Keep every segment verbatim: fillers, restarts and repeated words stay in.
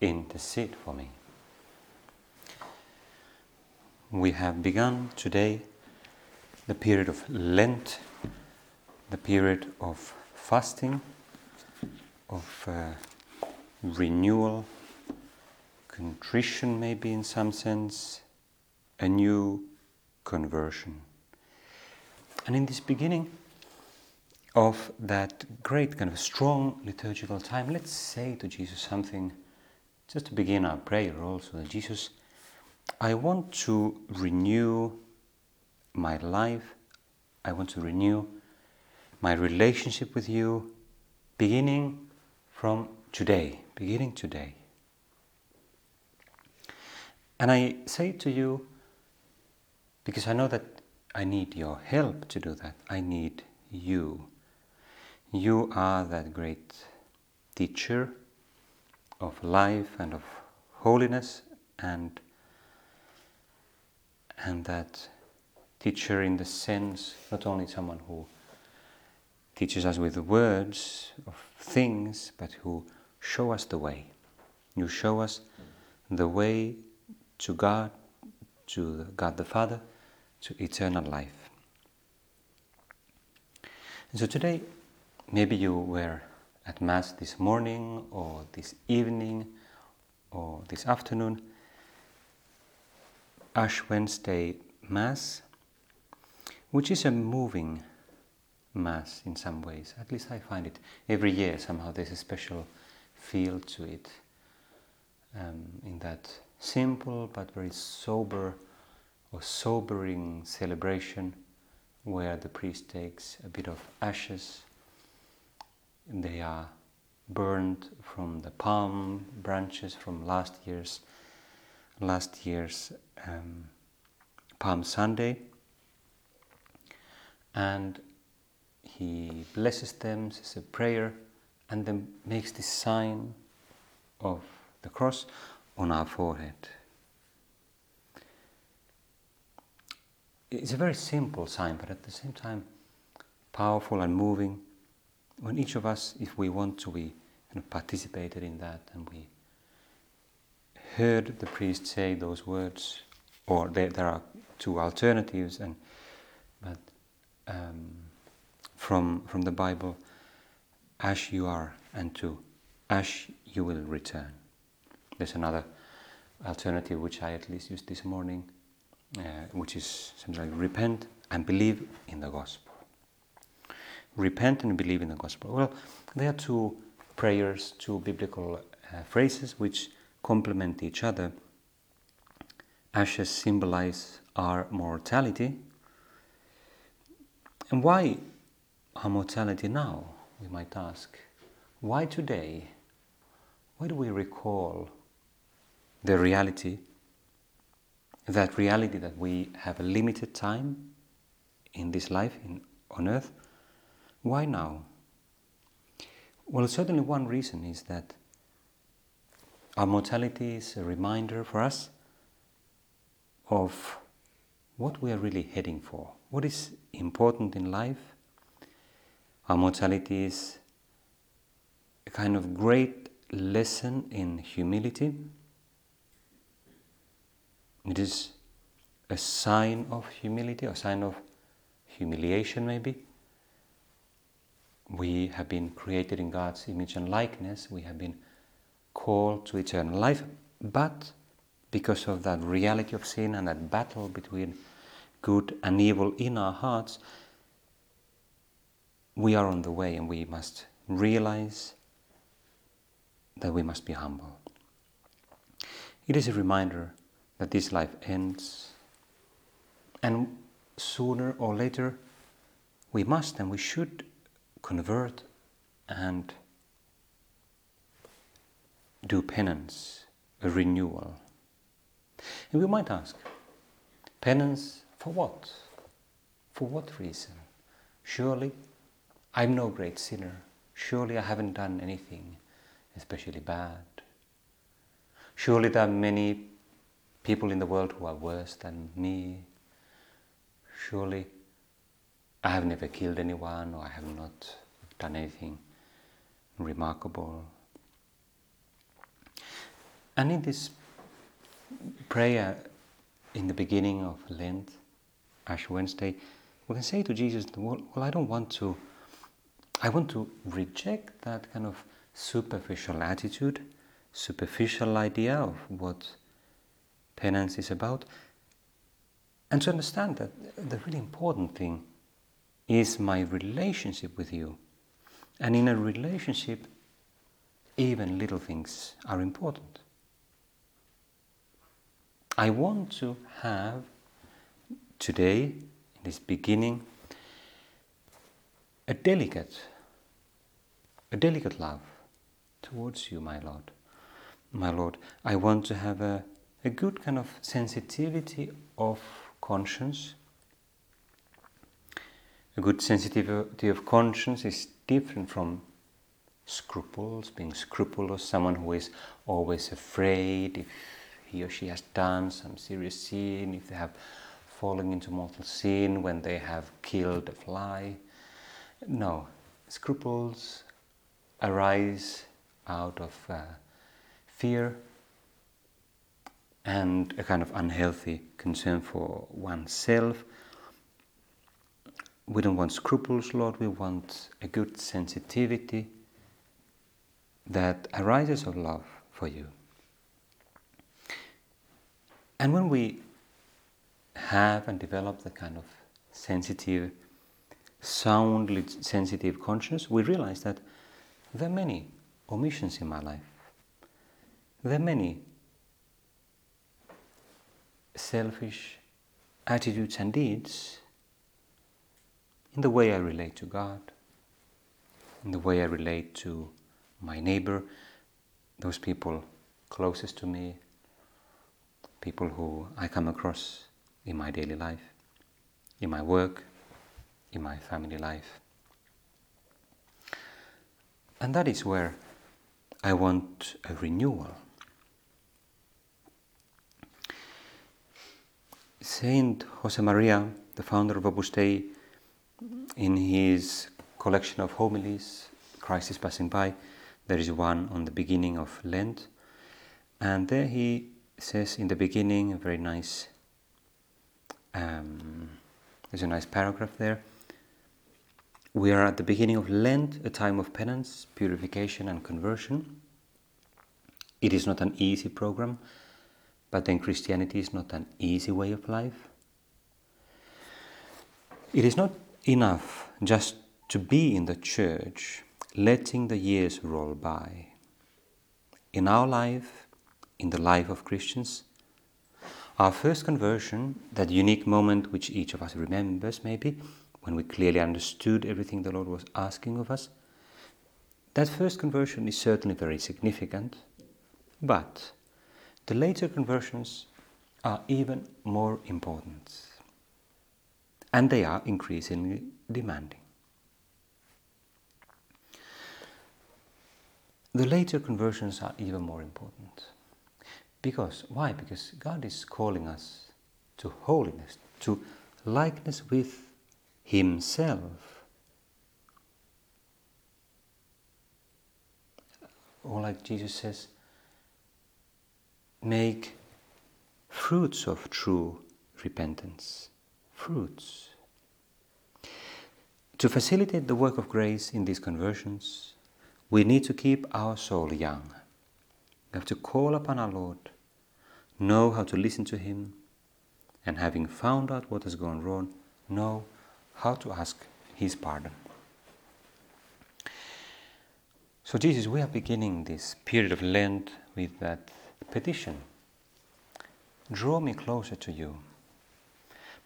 intercede for me. We have begun today the period of Lent, the period of fasting, of uh, renewal, contrition maybe in some sense, a new conversion. And in this beginning of that great kind of strong liturgical time, let's say to Jesus something, just to begin our prayer also, that Jesus, I want to renew my life, I want to renew my relationship with you, beginning from today, beginning today. And I say to you, because I know that I need your help to do that, I need you. You are that great teacher of life and of holiness, and, and that teacher in the sense, not only someone who teaches us with words of things, but who show us the way. You show us the way to God, to God the Father, to eternal life. And so today, maybe you were at Mass this morning, or this evening, or this afternoon. Ash Wednesday Mass, which is a moving Mass in some ways. At least I find it. Every year somehow there's a special feel to it, um, in that simple but very sober or sobering celebration where the priest takes a bit of ashes. They are burned from the palm branches from last year's last year's um, Palm Sunday, and he blesses them, says a prayer, and then makes the sign of the cross on our forehead. It's a very simple sign, but at the same time powerful and moving. When each of us, if we want to, we kind of participated in that, and we heard the priest say those words, or there, there are two alternatives, and but um, from from the Bible, ash you are, and to ash you will return. There's another alternative which I at least used this morning, uh, which is something like repent and believe in the gospel. Repent and believe in the gospel. Well, there are two prayers, two biblical uh, phrases which complement each other. Ashes symbolize our mortality. And why our mortality now, we might ask? Why today? Why do we recall the reality, that reality that we have a limited time in this life, in, on earth? Why now? Well, certainly one reason is that our mortality is a reminder for us of what we are really heading for, what is important in life. Our mortality is a kind of great lesson in humility. It is a sign of humility, a sign of humiliation maybe. We have been created in God's image and likeness. We have been called to eternal life. But because of that reality of sin and that battle between good and evil in our hearts, we are on the way, and we must realize that we must be humble. It is a reminder that this life ends, and sooner or later we must and we should convert and do penance, a renewal. And we might ask, penance for what? For what reason? Surely I'm no great sinner. Surely I haven't done anything especially bad. Surely there are many people in the world who are worse than me. Surely I have never killed anyone, or I have not done anything remarkable. And in this prayer in the beginning of Lent, Ash Wednesday, we can say to Jesus, well, I don't want to, I want to reject that kind of superficial attitude, superficial idea of what penance is about, and to understand that the really important thing is my relationship with you. And in a relationship, even little things are important. I want to have today, in this beginning, a delicate, a delicate love towards you, my Lord. My Lord, I want to have a, a good kind of sensitivity of conscience. A good sensitivity of conscience is different from scruples, being scrupulous, someone who is always afraid if he or she has done some serious sin, if they have fallen into mortal sin, when they have killed a fly. No, scruples arise out of uh, fear and a kind of unhealthy concern for oneself. We don't want scruples, Lord, we want a good sensitivity that arises of love for you. And when we have and develop the kind of sensitive, soundly sensitive conscience, we realize that there are many omissions in my life. There are many selfish attitudes and deeds in the way I relate to God, in the way I relate to my neighbor, those people closest to me, people who I come across in my daily life, in my work, in my family life. And that is where I want a renewal. Saint Josemaria, the founder of Opus Dei, in his collection of homilies, Christ is Passing By, there is one on the beginning of Lent, and there he says in the beginning, a very nice, um, there's a nice paragraph there. We are at the beginning of Lent, a time of penance, purification and conversion. It is not an easy program, but then Christianity is not an easy way of life. It is not enough just to be in the church, letting the years roll by. In our life, in the life of Christians, our first conversion, that unique moment which each of us remembers maybe, when we clearly understood everything the Lord was asking of us, that first conversion is certainly very significant, but the later conversions are even more important, and they are increasingly demanding. The later conversions are even more important. Because, why? Because God is calling us to holiness, to likeness with Himself. Or like Jesus says, make fruits of true repentance. Fruits. To facilitate the work of grace in these conversions, we need to keep our soul young. We have to call upon our Lord, know how to listen to Him, and having found out what has gone wrong, know how to ask His pardon. So Jesus, we are beginning this period of Lent with that petition. Draw me closer to you.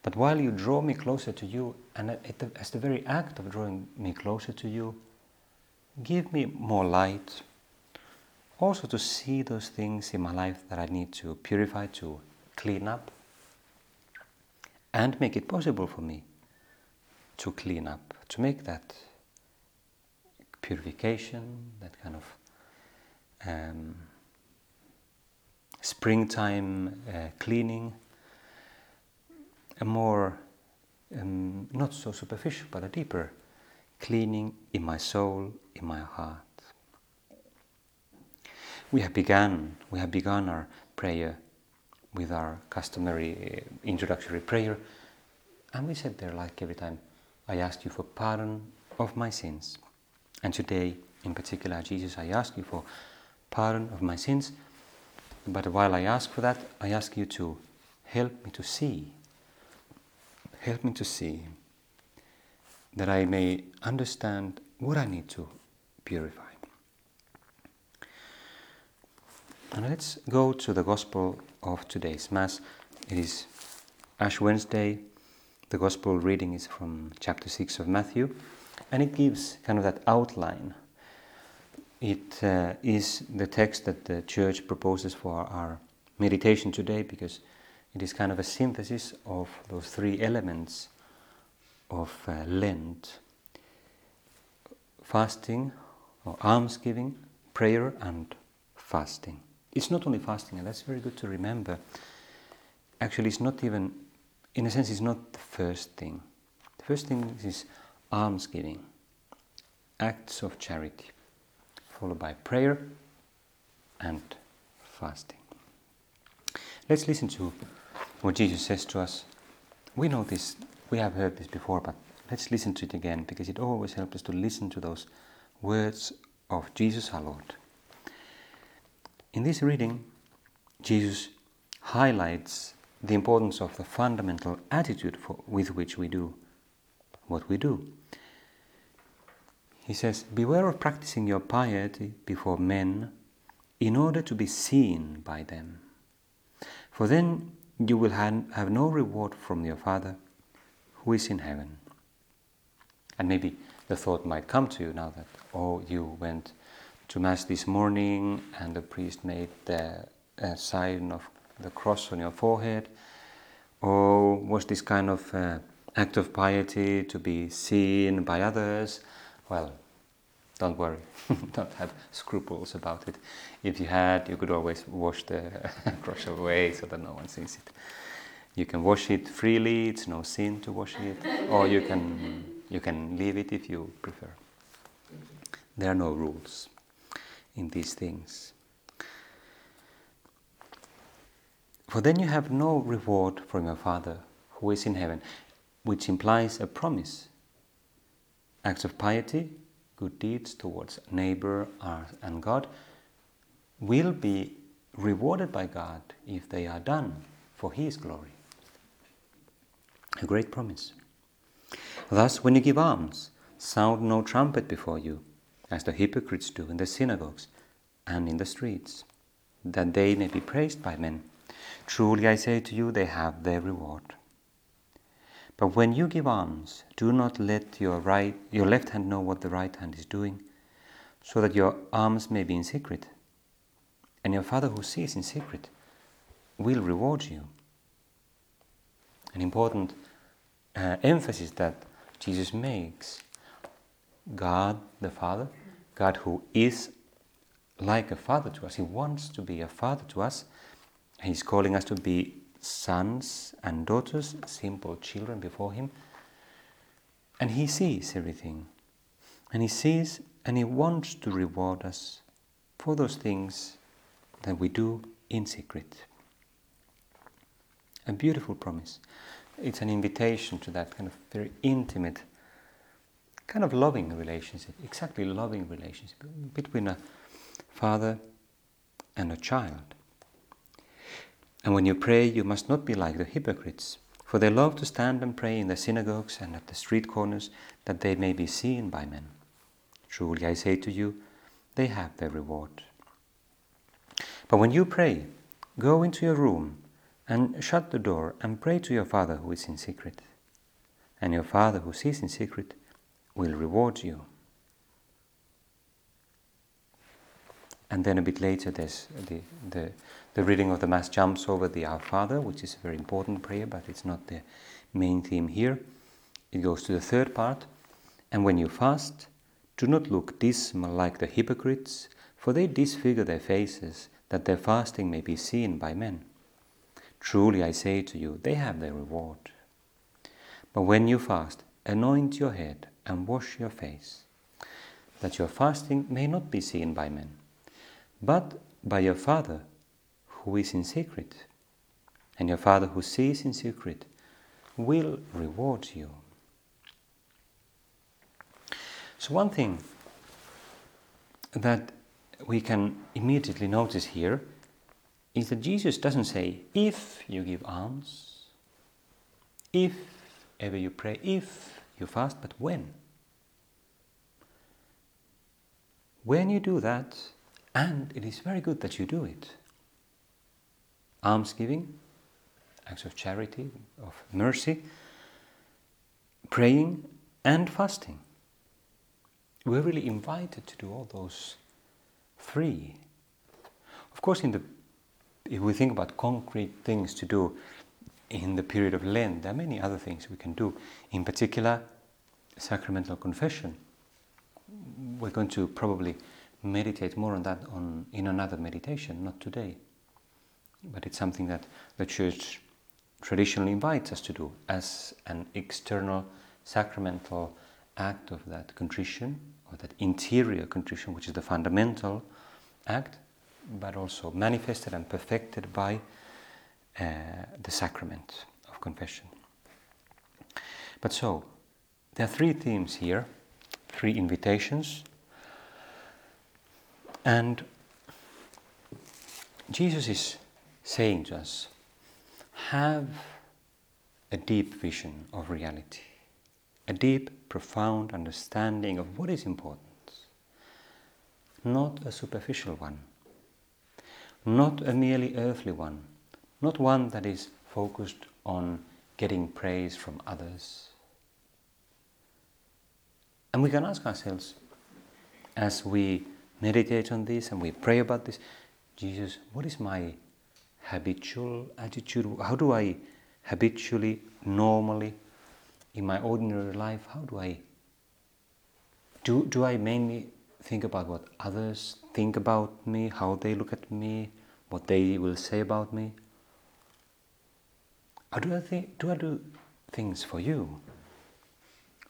But while you draw me closer to you, and as the very act of drawing me closer to you, give me more light, also to see those things in my life that I need to purify, to clean up, and make it possible for me to clean up, to make that purification, that kind of um, springtime uh, cleaning, a more, um, not so superficial, but a deeper cleaning in my soul, in my heart. We have begun, we have begun our prayer with our customary introductory prayer, and we said there, like every time, I ask you for pardon of my sins. And today, in particular, Jesus, I ask you for pardon of my sins, but while I ask for that, I ask you to help me to see, help me to see that I may understand what I need to purify. And let's go to the Gospel of today's Mass. It is Ash Wednesday. The Gospel reading is from chapter six of Matthew, and it gives kind of that outline. It uh, is the text that the Church proposes for our meditation today, because it is kind of a synthesis of those three elements of uh, Lent: fasting or almsgiving, prayer, and fasting. It's not only fasting, and that's very good to remember. Actually, it's not even, in a sense, it's not the first thing. The first thing is almsgiving, acts of charity, followed by prayer and fasting. Let's listen to what Jesus says to us. We know this, we have heard this before, but let's listen to it again, because it always helps us to listen to those words of Jesus our Lord. In this reading, Jesus highlights the importance of the fundamental attitude for, with which we do what we do. He says, "Beware of practicing your piety before men in order to be seen by them, for then you will ha- have no reward from your Father who is in heaven." And maybe the thought might come to you now that, oh, you went to Mass this morning and the priest made the uh, sign of the cross on your forehead. Or was this kind of uh, act of piety to be seen by others? Well, don't worry, don't have scruples about it. If you had, you could always wash the cross away so that no one sees it. You can wash it freely, it's no sin to wash it, or you can, you can leave it if you prefer. There are no rules in these things. For then you have no reward from your Father who is in heaven, which implies a promise. Acts of piety, good deeds towards neighbor and God, will be rewarded by God if they are done for His glory. A great promise. Thus, when you give alms, sound no trumpet before you, as the hypocrites do in the synagogues and in the streets, that they may be praised by men. Truly I say to you, they have their reward. But when you give alms, do not let your right, your left hand know what the right hand is doing, so that your alms may be in secret, and your Father who sees in secret will reward you. An important uh, emphasis that Jesus makes. God the Father, God who is like a father to us. He wants to be a father to us. He's calling us to be sons and daughters, simple children before Him. And He sees everything. And He sees and He wants to reward us for those things that we do in secret. A beautiful promise. It's an invitation to that kind of very intimate, kind of loving relationship, exactly loving relationship between a father and a child. And when you pray, you must not be like the hypocrites, for they love to stand and pray in the synagogues and at the street corners, that they may be seen by men. Truly I say to you, they have their reward. But when you pray, go into your room and shut the door and pray to your Father who is in secret, and your Father who sees in secret will reward you. And then a bit later, there's the, the, the reading of the Mass jumps over the Our Father, which is a very important prayer, but it's not the main theme here. It goes to the third part. And when you fast, do not look dismal like the hypocrites, for they disfigure their faces, that their fasting may be seen by men. Truly I say to you, they have their reward. But when you fast, anoint your head and wash your face, that your fasting may not be seen by men, but by your Father who is in secret. And your Father who sees in secret will reward you. So one thing that we can immediately notice here is that Jesus doesn't say, if you give alms, if ever you pray, if you fast, but when. When you do that, and it is very good that you do it. Almsgiving, acts of charity, of mercy, praying and fasting. We're really invited to do all those three. Of course, in the if we think about concrete things to do in the period of Lent, there are many other things we can do. In particular, sacramental confession. We're going to probably meditate more on that on in another meditation, not today. But it's something that the Church traditionally invites us to do as an external sacramental act of that contrition, or that interior contrition, which is the fundamental act, but also manifested and perfected by uh, the sacrament of confession. But so, there are three themes here, three invitations, and Jesus is saying to us, have a deep vision of reality, a deep, profound understanding of what is important, not a superficial one, not a merely earthly one, not one that is focused on getting praise from others. And we can ask ourselves, as we meditate on this and we pray about this, Jesus, what is my habitual attitude? How do I habitually, normally, in my ordinary life, how do I do, do I mainly think about what others think about me, how they look at me, what they will say about me? Or do I, think, do, I do things for you,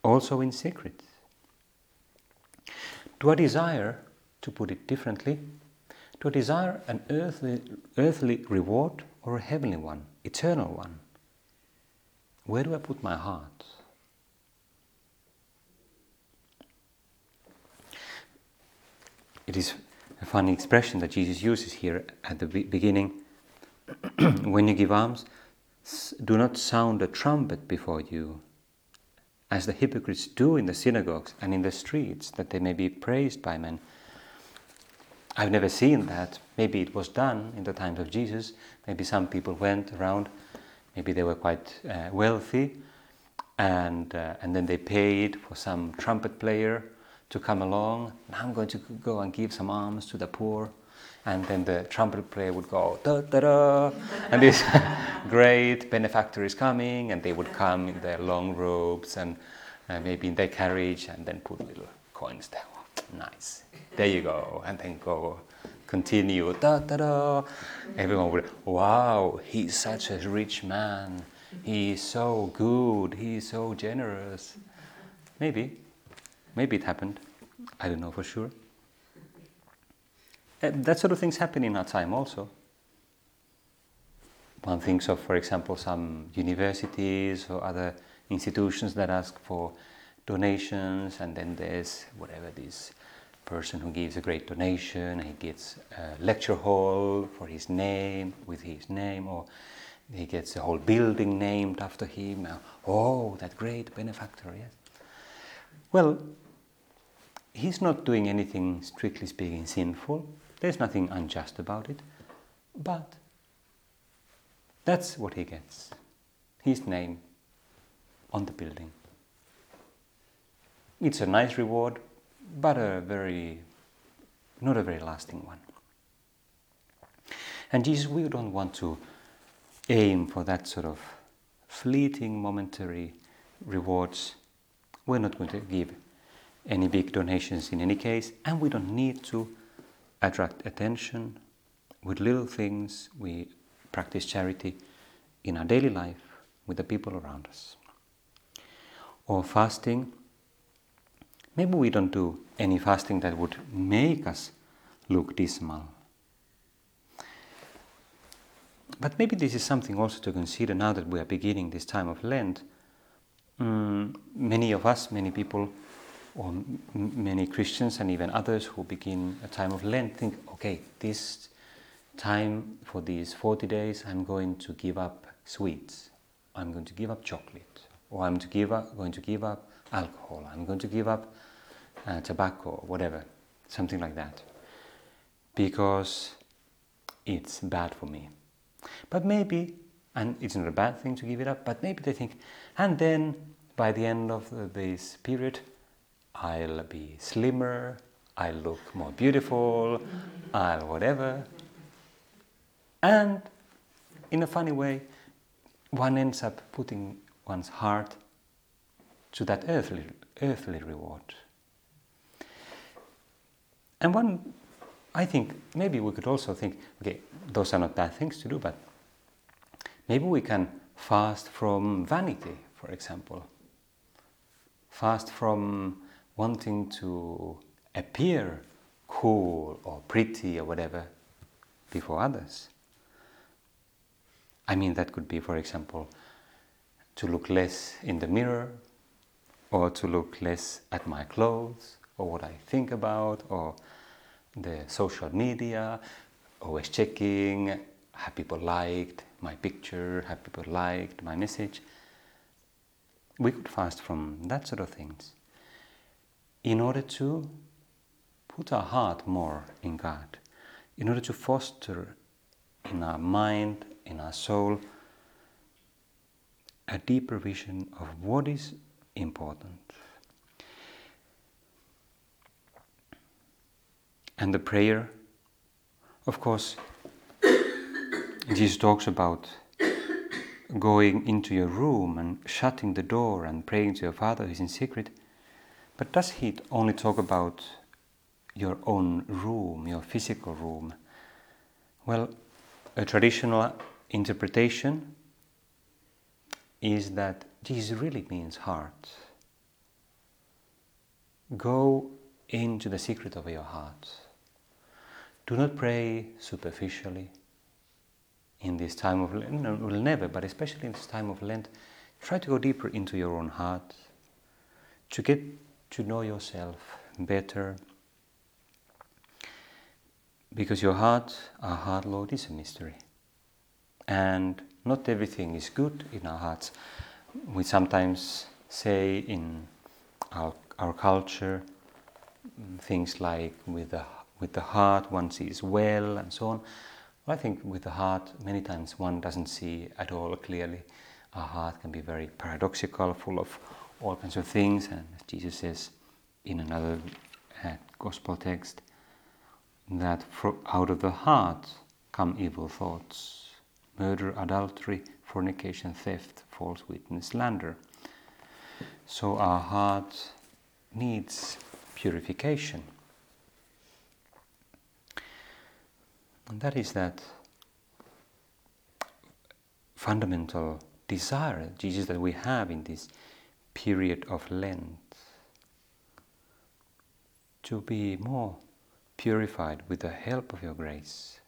also in secret? Do I desire, to put it differently, do I desire an earthly, earthly reward or a heavenly one, eternal one? Where do I put my heart? It is a funny expression that Jesus uses here at the beginning. When you give alms, do not sound a trumpet before you, as the hypocrites do in the synagogues and in the streets, that they may be praised by men. I've never seen that. Maybe it was done in the times of Jesus. Maybe some people went around, maybe they were quite uh, wealthy, and, uh, and then they paid for some trumpet player to come along. Now I'm going to go and give some alms to the poor. And then the trumpet player would go, da da da, and this great benefactor is coming, and they would come in their long robes and uh, maybe in their carriage, and then put little coins there. Nice, there you go, and then go, continue, da da da. Everyone would, wow, he's such a rich man, he's so good, he's so generous. Maybe. Maybe it happened. I don't know for sure. And that sort of things happen in our time also. One thinks of, for example, some universities or other institutions that ask for donations, and then there's whatever this person who gives a great donation, he gets a lecture hall for his name, with his name, or he gets a whole building named after him. Oh, that great benefactor, yes. Well, he's not doing anything, strictly speaking, sinful. There's nothing unjust about it. But that's what he gets. His name on the building. It's a nice reward, but a very not a very lasting one. And Jesus, we don't want to aim for that sort of fleeting, momentary rewards. We're not going to give any big donations in any case, and we don't need to attract attention with little things. We practice charity in our daily life with the people around us. Or fasting. Maybe we don't do any fasting that would make us look dismal. But maybe this is something also to consider now that we are beginning this time of Lent. Mm, many of us, many people, or m- many Christians and even others who begin a time of Lent think, okay, this time for these forty days I'm going to give up sweets, I'm going to give up chocolate, or I'm to give up, going to give up alcohol, I'm going to give up uh, tobacco, or whatever, something like that, because it's bad for me. But maybe, and it's not a bad thing to give it up, but maybe they think, and then by the end of this period, I'll be slimmer, I'll look more beautiful, I'll whatever. And in a funny way, one ends up putting one's heart to that earthly, earthly reward. And one, I think, maybe we could also think, okay, those are not bad things to do, but maybe we can fast from vanity, for example. Fast from wanting to appear cool or pretty or whatever before others. I mean, that could be, for example, to look less in the mirror, or to look less at my clothes, or what I think about, or the social media, always checking, have people liked my picture, have people liked my message. We could fast from that sort of things in order to put our heart more in God, in order to foster in our mind, in our soul, a deeper vision of what is important. And the prayer, of course, Jesus talks about going into your room and shutting the door and praying to your Father who is in secret. But does he only talk about your own room, your physical room? Well, a traditional interpretation is that Jesus really means heart. Go into the secret of your heart. Do not pray superficially in this time of Lent. No, never, but especially in this time of Lent, try to go deeper into your own heart, to get to know yourself better. Because your heart, our heart, Lord, is a mystery. And not everything is good in our hearts. We sometimes say in our, our culture things like, with the, with the heart one sees well, and so on. Well, I think with the heart many times one doesn't see at all clearly. Our heart can be very paradoxical, full of all kinds of things, and as Jesus says in another uh, gospel text, that out of the heart come evil thoughts: murder, adultery, fornication, theft, false witness, slander. So our heart needs purification. And that is that fundamental desire, Jesus, that we have in this period of Lent, to be more purified with the help of your grace.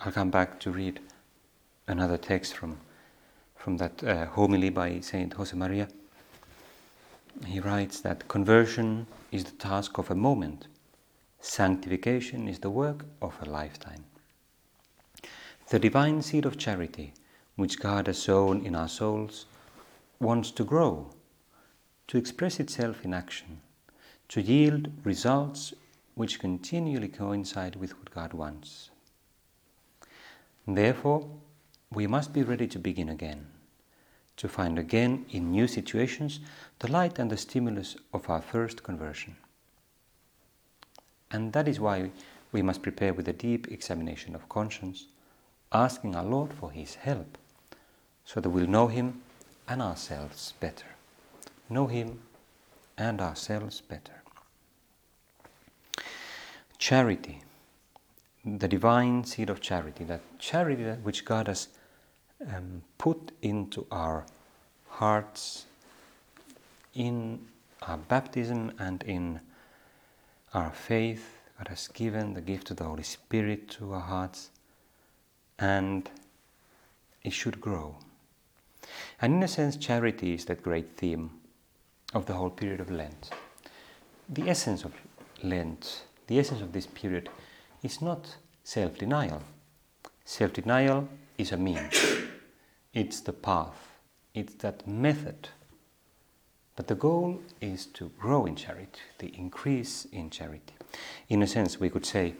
I'll come back to read another text from from that uh, homily by Saint Josemaria. He writes that conversion is the task of a moment. Sanctification is the work of a lifetime. The divine seed of charity, which God has sown in our souls, wants to grow, to express itself in action, to yield results which continually coincide with what God wants. Therefore, we must be ready to begin again, to find again in new situations the light and the stimulus of our first conversion. And that is why we must prepare with a deep examination of conscience, asking our Lord for His help, so that we'll know Him and ourselves better. Know Him and ourselves better. Charity, the divine seed of charity, that charity which God has um, put into our hearts in our baptism and in our faith. God has given the gift of the Holy Spirit to our hearts, and it should grow. And in a sense, charity is that great theme of the whole period of Lent. The essence of Lent, the essence of this period, is not self-denial. Self-denial is a means. It's the path. It's that method. But the goal is to grow in charity, the increase in charity. In a sense, we could say,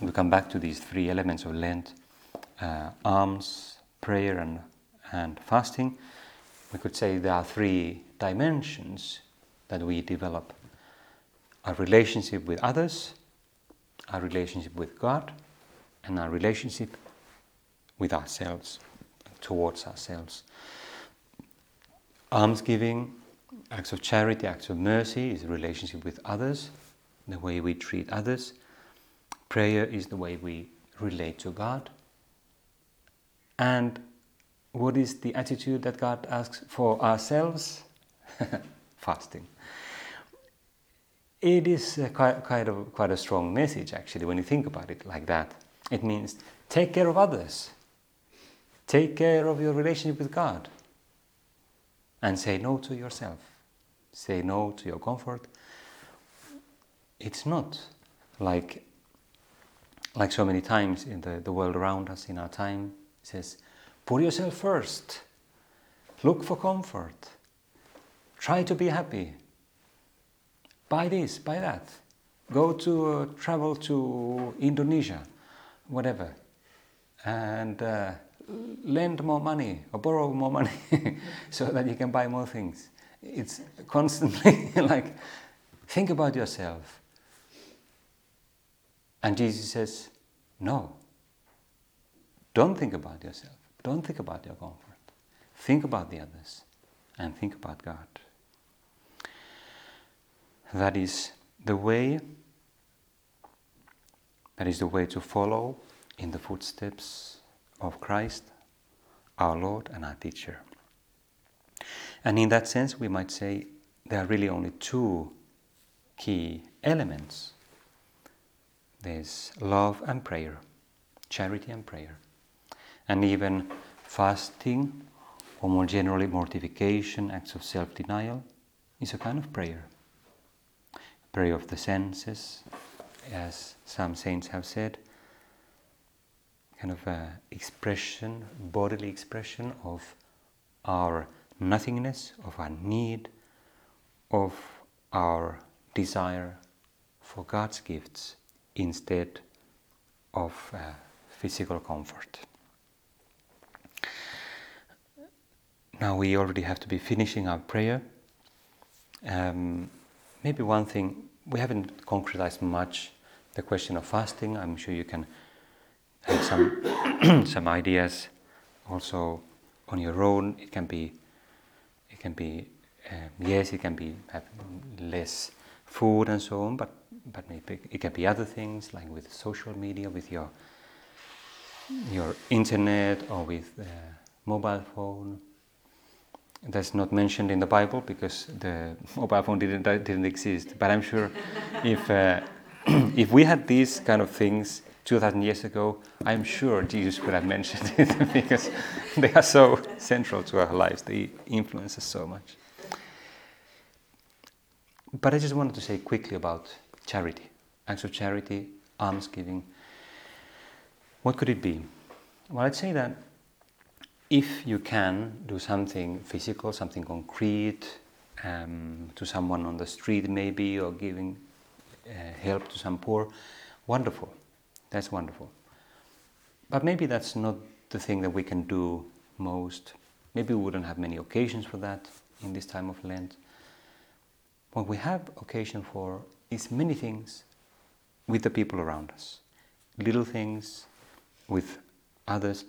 we come back to these three elements of Lent, uh, alms, prayer, and, and fasting. We could say there are three dimensions that we develop: our relationship with others, our relationship with God, and our relationship with ourselves, towards ourselves. Almsgiving, acts of charity, acts of mercy is a relationship with others, the way we treat others. Prayer is the way we relate to God. And what is the attitude that God asks for ourselves? Fasting. It is a quite, quite, a, quite a strong message, actually, when you think about it like that. It means take care of others. Take care of your relationship with God. And say no to yourself. Say no to your comfort. It's not like like so many times in the, the world around us in our time says, put yourself first. Look for comfort. Try to be happy. Buy this, buy that. Go to uh, travel to Indonesia, whatever. And uh, lend more money or borrow more money so that you can buy more things. It's constantly like, think about yourself. And Jesus says, no, don't think about yourself. Don't think about your comfort. Think about the others and think about God. That is the way, that is the way to follow in the footsteps of Christ, our Lord and our teacher. And in that sense, we might say there are really only two key elements. There's love and prayer, charity and prayer. And even fasting, or more generally mortification, acts of self-denial, is a kind of prayer. Prayer of the senses, as some saints have said, kind of a expression, bodily expression of our nothingness, of our need, of our desire for God's gifts instead of uh, physical comfort. Now we already have to be finishing our prayer. Um, maybe one thing, we haven't concretized much the question of fasting. I'm sure you can have some some ideas also on your own. It can be, it can be um, yes, it can be have less food and so on, but but maybe it can be other things, like with social media, with your your internet, or with uh, mobile phone. That's not mentioned in the Bible because the mobile phone didn't didn't exist. But I'm sure if uh, if we had these kind of things two thousand years ago, I'm sure Jesus would have mentioned it because they are so central to our lives. They influence us so much. But I just wanted to say quickly about charity, acts of charity, almsgiving. What could it be? Well, I'd say that if you can do something physical, something concrete, um, to someone on the street maybe, or giving uh, help to some poor, wonderful. That's wonderful. But maybe that's not the thing that we can do most. Maybe we wouldn't have many occasions for that in this time of Lent. What we have occasion for is many things with the people around us. Little things with others,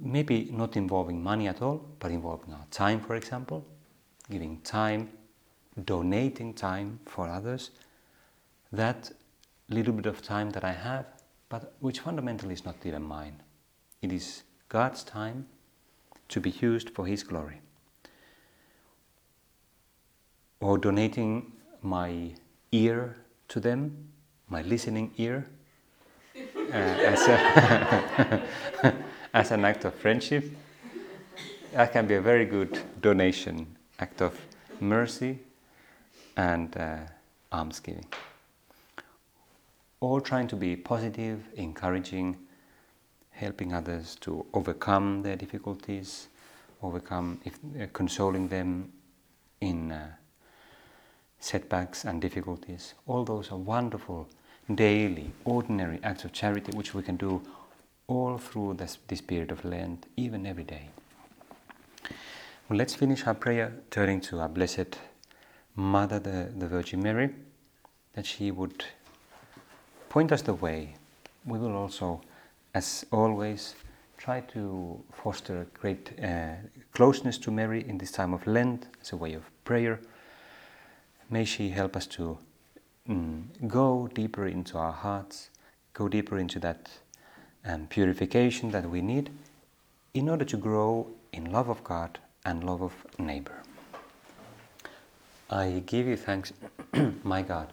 maybe not involving money at all, but involving our time, for example, giving time, donating time for others, that little bit of time that I have, but which fundamentally is not even mine. It is God's time to be used for His glory. Or donating my ear to them, my listening ear, uh, as, a as an act of friendship. That can be a very good donation, act of mercy and uh, almsgiving. Or trying to be positive, encouraging, helping others to overcome their difficulties, overcome, if, uh, consoling them in uh, setbacks and difficulties. All those are wonderful, daily, ordinary acts of charity which we can do all through this, this period of Lent, even every day. Well, let's finish our prayer turning to our Blessed Mother, the, the Virgin Mary, that she would point us the way. We will also, as always, try to foster great uh, closeness to Mary in this time of Lent as a way of prayer. May she help us to mm, go deeper into our hearts, go deeper into that um, purification that we need in order to grow in love of God and love of neighbor. I give you thanks, my God,